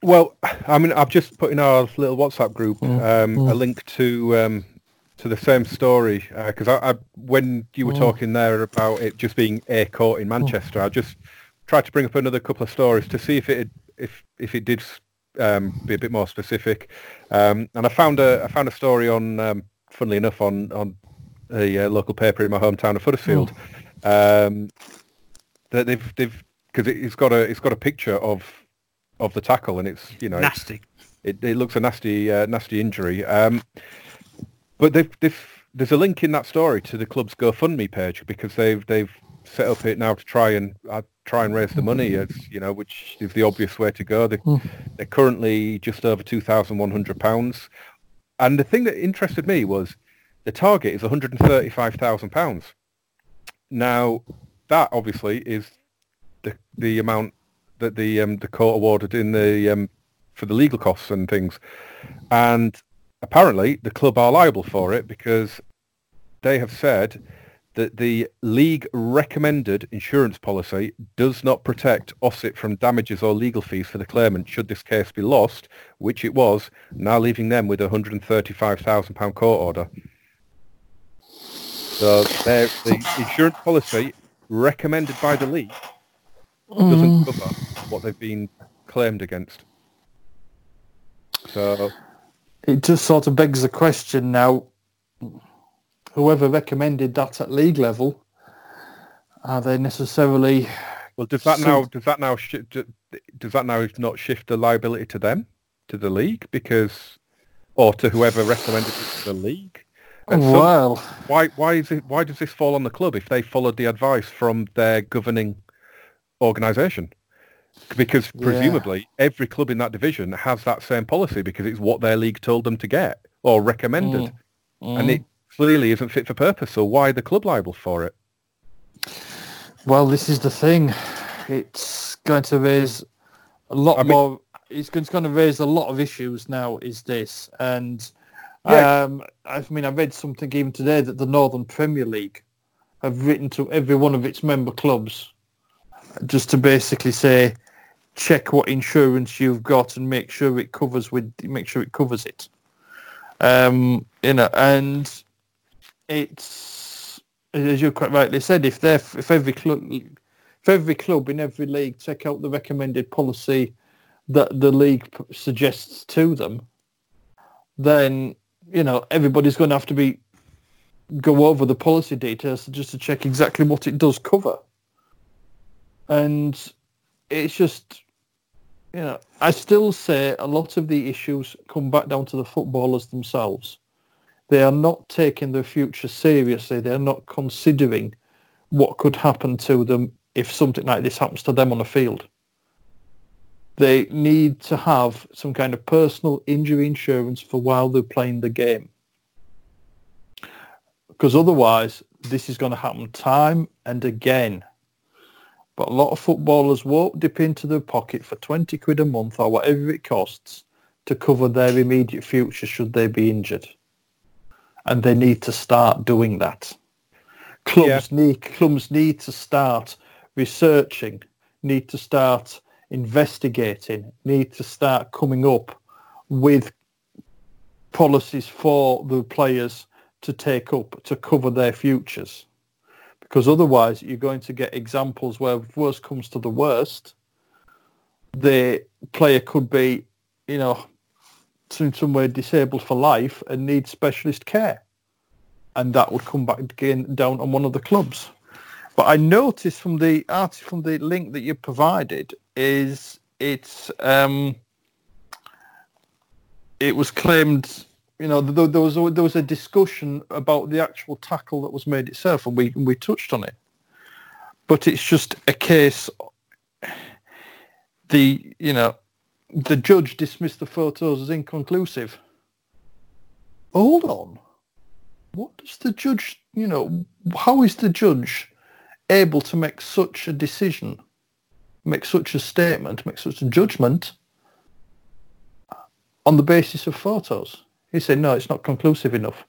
Well, I mean, I've just put in our little WhatsApp group mm. Um, mm. a link to um, to the same story because uh, I, I, when you were mm. talking there about it just being a court in Manchester, mm. I just tried to bring up another couple of stories to see if it if if it did um, be a bit more specific. Um, and I found a I found a story on, um, funnily enough, on on a uh, local paper in my hometown of Huddersfield. Mm. Um, That they've they've because it's got a it's got a picture of of the tackle and it's you know nasty. It it looks a nasty uh, nasty injury. Um, but they've they've there's a link in that story to the club's GoFundMe page because they've they've set up it now to try and uh, try and raise the money as you know which is the obvious way to go. They mm. they're currently just over two thousand one hundred pounds, and the thing that interested me was the target is one hundred and thirty five thousand pounds. Now, that obviously is the the amount that the um, the court awarded in the um, for the legal costs and things, and apparently the club are liable for it because they have said that the league recommended insurance policy does not protect Ossett from damages or legal fees for the claimant should this case be lost, which it was, now leaving them with a one hundred thirty-five thousand pounds court order. So the insurance policy recommended by the league doesn't mm. cover what they've been claimed against. So it just sort of begs the question now, whoever recommended that at league level, are they necessarily... Well, does that now does that now sh- does that now not shift the liability to them, to the league, because, or to whoever recommended it to the league? And so, well, why why is it why does this fall on the club if they followed the advice from their governing organisation? Because presumably yeah. every club in that division has that same policy because it's what their league told them to get or recommended, mm. Mm. and it clearly isn't fit for purpose. So why are the club liable for it? Well, this is the thing. It's going to raise a lot I mean, more. It's going to raise a lot of issues now. Is this and? Yeah. Um, I mean, I read something even today that the Northern Premier League have written to every one of its member clubs just to basically say, check what insurance you've got and make sure it covers with make sure it covers it. Um, you know, and it's as you quite rightly said, if they if every club if every club in every league check out the recommended policy that the league suggests to them, then you know, everybody's going to have to be go over the policy details just to check exactly what it does cover. And it's just, you know, I still say a lot of the issues come back down to the footballers themselves. They are not taking their future seriously. They're not considering what could happen to them if something like this happens to them on the field. They need to have some kind of personal injury insurance for while they're playing the game. Because otherwise, this is going to happen time and again. But a lot of footballers won't dip into their pocket for twenty quid a month or whatever it costs to cover their immediate future should they be injured. And they need to start doing that. Clubs, yeah. need, clubs need to start researching, need to start... investigating, need to start coming up with policies for the players to take up to cover their futures, because otherwise you're going to get examples where if worst comes to the worst, the player could be, you know, in some way disabled for life and need specialist care, and that would come back again down on one of the clubs. But I noticed from the article, from the link that you provided, is it's um, it was claimed, you know, there, there was a, there was a discussion about the actual tackle that was made itself, and we we touched on it. But it's just a case. The you know, the judge dismissed the photos as inconclusive. Hold on, what does the judge? You know, how is the judge able to make such a decision, make such a statement, make such a judgment on the basis of photos? He said, no, it's not conclusive enough.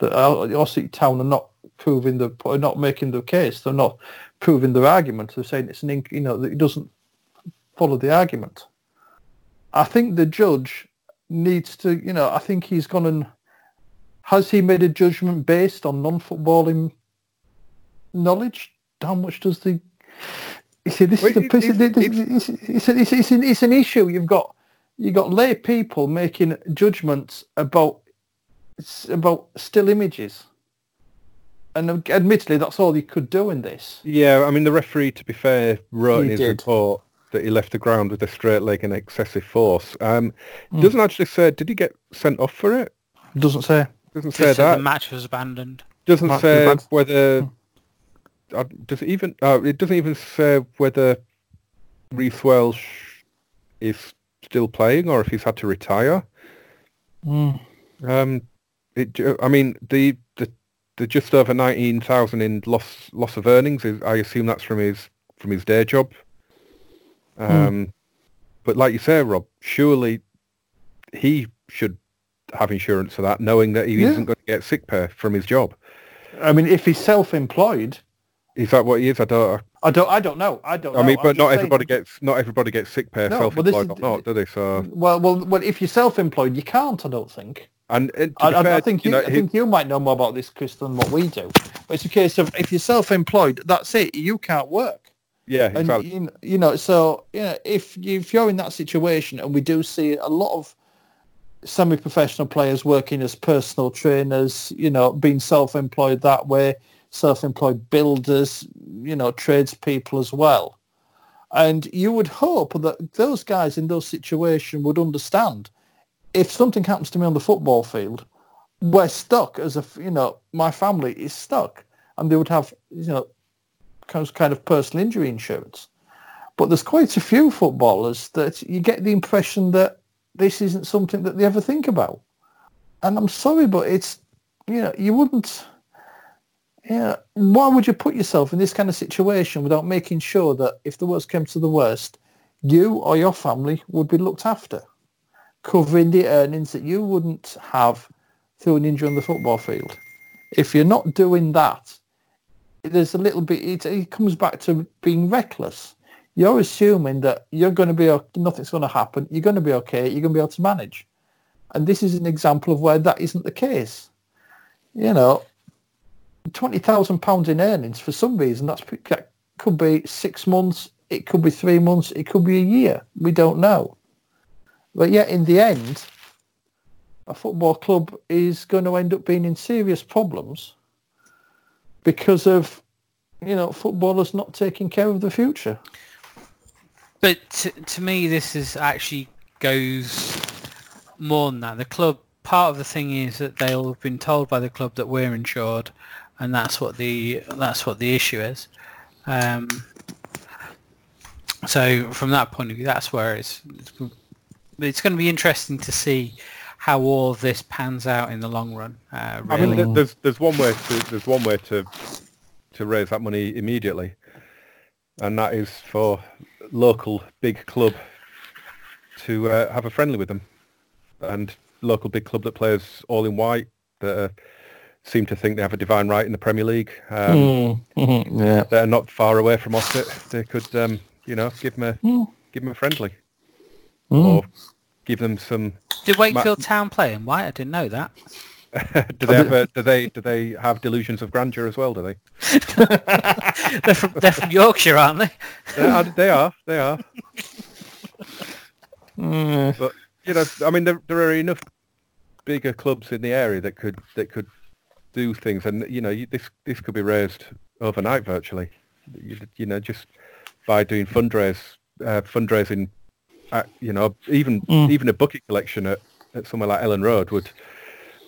That Ossett Town are not proving the, are not making the case. They're not proving their argument. They're saying it's an, inc- you know, that it doesn't follow the argument. I think the judge needs to, you know, I think he's gone and has he made a judgment based on non-footballing knowledge? How much does the? You see, this well, is the, it, it, it's, it's, it's, it's, an, it's an issue. You've got you got lay people making judgments about about still images, and admittedly, that's all you could do in this. Yeah, I mean, the referee, to be fair, wrote he in his did. report that he left the ground with a straight leg and excessive force. Um, mm. Doesn't actually say. Did he get sent off for it? Doesn't say. Doesn't say that the match was abandoned. Doesn't match say whether. Hmm. Does it even? Uh, it doesn't even say whether Reece Welsh is still playing or if he's had to retire. Mm. Um, it, I mean, the, the the just over nineteen thousand in loss loss of earnings. Is, I assume that's from his from his day job. Um, mm. But like you say, Rob, surely he should have insurance for that, knowing that he yeah. isn't going to get sick pay from his job. I mean, if he's self-employed. Is that what he is? I don't. I don't. I don't know. I don't. I mean, know. but not everybody saying. gets not everybody gets sick pay, no, self-employed is, or not, do they? So well, well, well. If you're self-employed, you can't. I don't think. And it, I, I, fair, I think you, you know, I think he, you might know more about this, Chris, than what we do. But it's a case of if you're self-employed, that's it. You can't work. Yeah, and, exactly. You know, you know so yeah, you know, if you, if you're in that situation, and we do see a lot of semi-professional players working as personal trainers, you know, being self-employed that way, self-employed builders, you know, tradespeople as well. And you would hope that those guys in those situations would understand, if something happens to me on the football field, we're stuck as a, you know, my family is stuck. And they would have, you know, kind of personal injury insurance. But there's quite a few footballers that you get the impression that this isn't something that they ever think about. And I'm sorry, but it's, you know, you wouldn't, you know, why would you put yourself in this kind of situation without making sure that if the worst came to the worst, you or your family would be looked after, covering the earnings that you wouldn't have through an injury on the football field? If you're not doing that, there's a little bit, it, it comes back to being reckless. You're assuming that you're going to be, nothing's going to happen, you're going to be okay, you're going to be able to manage. And this is an example of where that isn't the case. You know, twenty thousand pounds in earnings, for some reason, that's, that could be six months, it could be three months, it could be a year. We don't know. But yet, in the end, a football club is going to end up being in serious problems because of, you know, footballers not taking care of the future. But to, to me, this is actually goes more than that. The club, part of the thing is that they'll have been told by the club that we're insured, and that's what the that's what the issue is. Um, so from that point of view, that's where it's it's going to be interesting to see how all this pans out in the long run. Uh, really. I mean, there's there's one way to there's one way to to raise that money immediately, and that is for local big club to uh, have a friendly with them, and local big club that plays all in white that uh, seem to think they have a divine right in the Premier League. Um, mm-hmm. Yeah, they're not far away from us. They could, um, you know, give them a mm. give them a friendly. Mm. Or give them some. Did Wakefield Ma- Town play in white? I didn't know that. do they have a, do they do they have delusions of grandeur as well? Do they? they're, from, they're from Yorkshire, aren't they? they are. They are. They are. Mm. But you know, I mean, there, there are enough bigger clubs in the area that could that could do things, and you know, you, this this could be raised overnight virtually. You, you know, just by doing fundraise uh, fundraising. Uh, you know, even mm. even a bucket collection at, at somewhere like Ellen Road would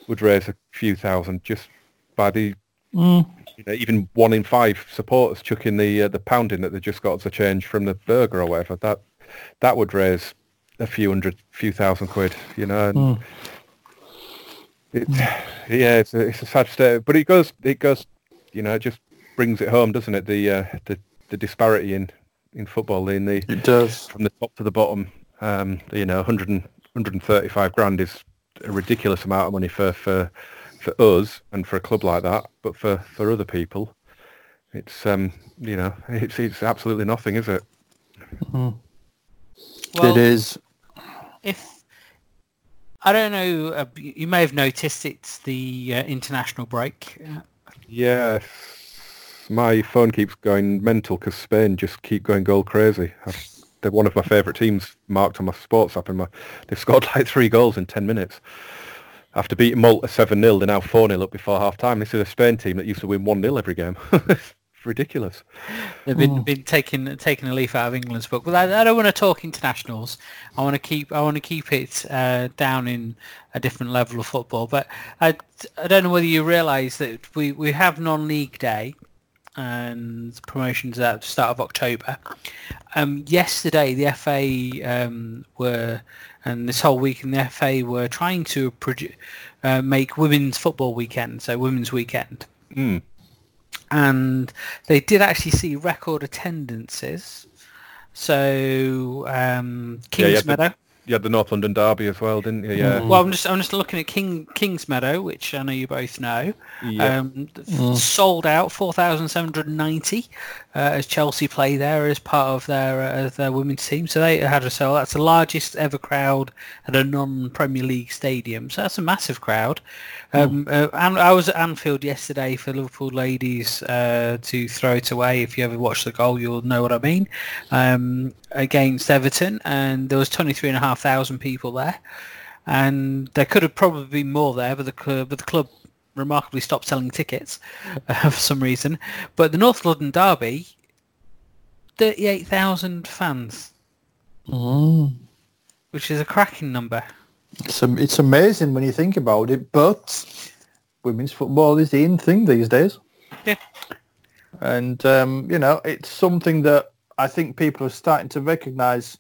would raise a few thousand just by the mm. you know, even one in five supporters chucking the uh, the pound in that they just got as a change from the burger or whatever. That that would raise a few hundred, few thousand quid. You know, and mm. it, mm. yeah, it's a, it's a sad state, but it goes it goes, you know, it just brings it home, doesn't it? The uh, the the disparity in. in football in the it does from the top to the bottom. Um you know, one hundred thirty-five grand is a ridiculous amount of money for for for us and for a club like that, but for for other people it's um you know it's it's absolutely nothing, is it? Mm. Well, it is. If I don't know, uh, you may have noticed it's the uh, international break. Yeah. Yes. My phone keeps going mental because Spain just keep going goal crazy. I've, they're one of my favourite teams marked on my sports app, and my, they've scored like three goals in ten minutes. After beating Malta seven nil, they're now four nil up before half-time. This is a Spain team that used to win one nil every game. It's ridiculous. They've been, oh. been taking taking a leaf out of England's book. But I, I don't want to talk internationals. I want to keep I want to keep it uh, down in a different level of football. But I, I don't know whether you realise that we, we have non-league day and promotions at the start of October. Um, yesterday, the F A um, were, and this whole weekend, the F A were trying to produ- uh, make women's football weekend, so women's weekend. Mm. And they did actually see record attendances. So um, Kingsmeadow. Yeah, you had the North London Derby as well, didn't you? Yeah. Well, I'm just I'm just looking at King Kingsmeadow, which I know you both know. Yeah. Um, mm. Sold out, four thousand seven hundred ninety uh, as Chelsea play there as part of their uh, their women's team. So they had a sell. That's the largest ever crowd at a non-Premier League stadium. So that's a massive crowd. Um, mm. uh, and I was at Anfield yesterday for Liverpool ladies uh, to throw it away. If you ever watch the goal, you'll know what I mean. Um, against Everton, and there was twenty-three and a half thousand people there, and there could have probably been more there, but the club, but the club remarkably stopped selling tickets uh, for some reason. But the North London Derby, thirty-eight thousand fans, mm. which is a cracking number. It's a, it's amazing when you think about it, but women's football is the in thing these days. Yeah. And, um, you know, it's something that I think people are starting to recognise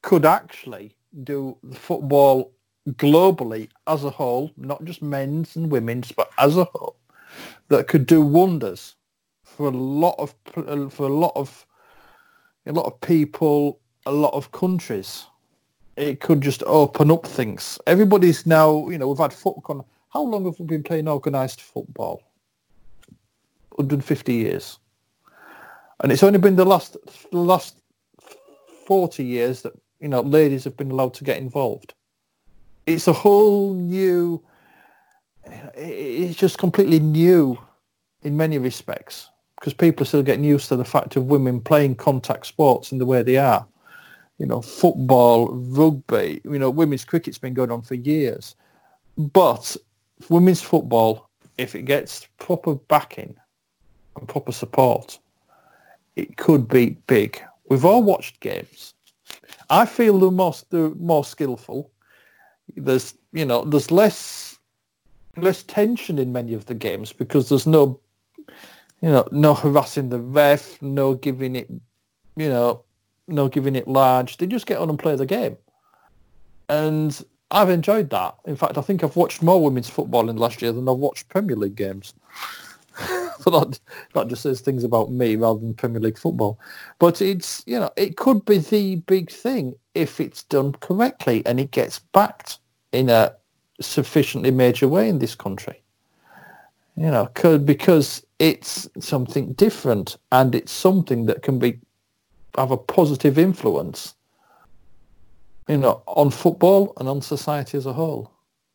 could actually do football globally as a whole, not just men's and women's, but as a whole, that could do wonders for a lot of for a lot of a lot of people, a lot of countries. It could just open up things. Everybody's now, you know, we've had football. How long have we been playing organised football? one hundred fifty years. And it's only been the last last forty years that, you know, ladies have been allowed to get involved. It's a whole new, it's just completely new in many respects, because people are still getting used to the fact of women playing contact sports in the way they are. You know, football, rugby, you know, women's cricket's been going on for years. But women's football, if it gets proper backing and proper support, it could be big. We've all watched games. I feel the most, the more skillful. There's, you know, there's less, less tension in many of the games because there's no, you know, no harassing the ref, no giving it, you know, no giving it large. They just get on and play the game. And I've enjoyed that. In fact, I think I've watched more women's football in the last year than I've watched Premier League games. So that, that just says things about me rather than Premier League football. But it's, you know, it could be the big thing if it's done correctly and it gets backed in a sufficiently major way in this country. You know, could, because it's something different and it's something that can be have a positive influence, you know, on football and on society as a whole.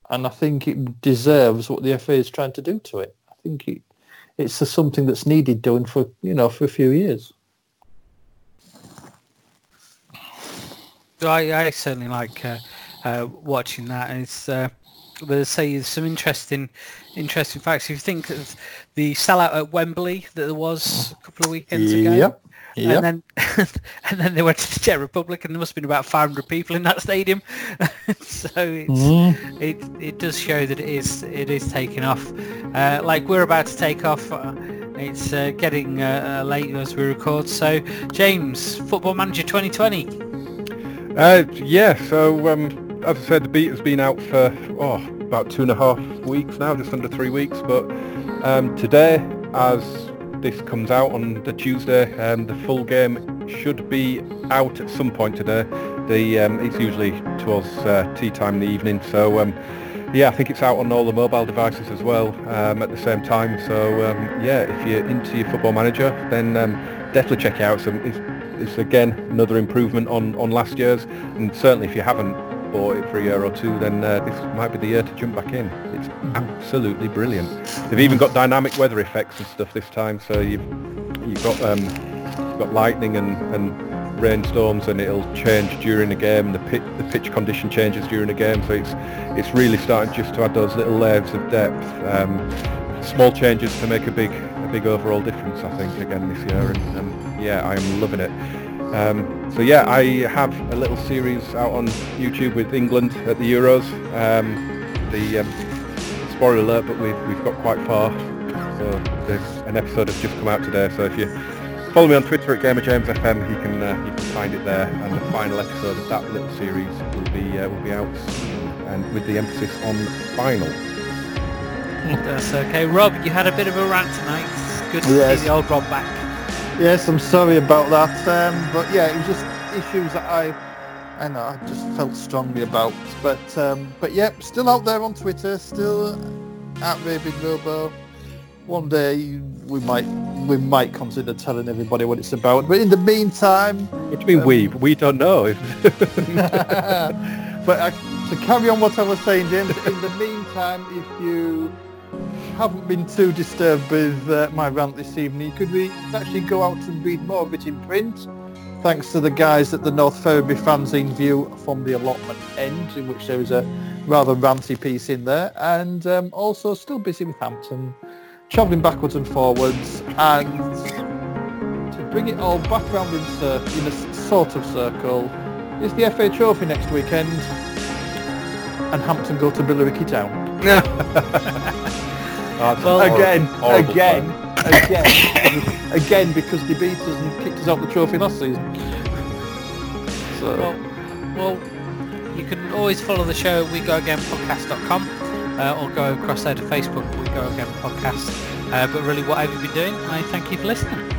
And I think it deserves what the F A is trying to do to it. I think it, it's a, something that's needed doing for, you know, for a few years. I, I certainly like uh, uh, watching that. And it's, uh, let's say, there's some interesting, interesting facts. If you think of the sellout at Wembley that there was a couple of weekends ago. Yep. Yep. And then, and then they went to the Czech Republic, and there must have been about five hundred people in that stadium. So it's, mm. it it does show that it is it is taking off. Uh, like we're about to take off, uh, it's uh, getting uh, late as we record. So James, Football Manager twenty twenty. Uh, yeah. So um, as I said, the beat has been out for oh about two and a half weeks now, just under three weeks. But um, today, as this comes out on the Tuesday, and um, the full game should be out at some point today. The um, it's usually towards uh, tea time in the evening, so um, yeah, I think it's out on all the mobile devices as well um, at the same time. So um, yeah, if you're into your Football Manager, then um, definitely check it out. So it's, it's again another improvement on, on last year's, and certainly if you haven't bought it for a year or two, then uh, this might be the year to jump back in. It's absolutely brilliant. They've even got dynamic weather effects and stuff this time, so you've you've got um you've got lightning and, and rainstorms, and it'll change during the game. The pitch the pitch condition changes during the game, so it's it's really starting just to add those little layers of depth. Um, small changes to make a big a big overall difference, I think, again this year, and um, yeah, I am loving it. Um, so yeah, I have a little series out on YouTube with England at the Euros. Um, the um, spoiler alert, but we've we've got quite far. So there's an episode that's just come out today. So if you follow me on Twitter at GamerJamesFM, you can uh, you can find it there. And the final episode of that little series will be uh, will be out soon, and with the emphasis on final. That's okay, Rob. You had a bit of a rant tonight. It's good to yes. see the old Rob back. Yes, I'm sorry about that, um, but yeah, it was just issues that I, I know, I just felt strongly about. But um, but yep, yeah, still out there on Twitter, still at Rabid Robo. One day we might we might consider telling everybody what it's about. But in the meantime, what do you mean um, we? We don't know. But I, to carry on what I was saying, James. In the meantime, if you haven't been too disturbed with uh, my rant this evening, could we actually go out and read more of it in print? thanks to the guys at the North Ferriby fanzine View from the allotment end, in which there was a rather ranty piece in there, and um, also still busy with Hampton, travelling backwards and forwards, and to bring it all back around in, cir- in a sort of circle is the F A Trophy next weekend, and Hampton go to Billericay Town. oh, well, again, horrible, again, horrible again, again, because they beat us and kicked us out the trophy last season. So, well, well, you can always follow the show at we go again podcast dot com. Uh, or go across there to Facebook, We Go Again Podcast. Uh, but really, whatever you've been doing, I thank you for listening.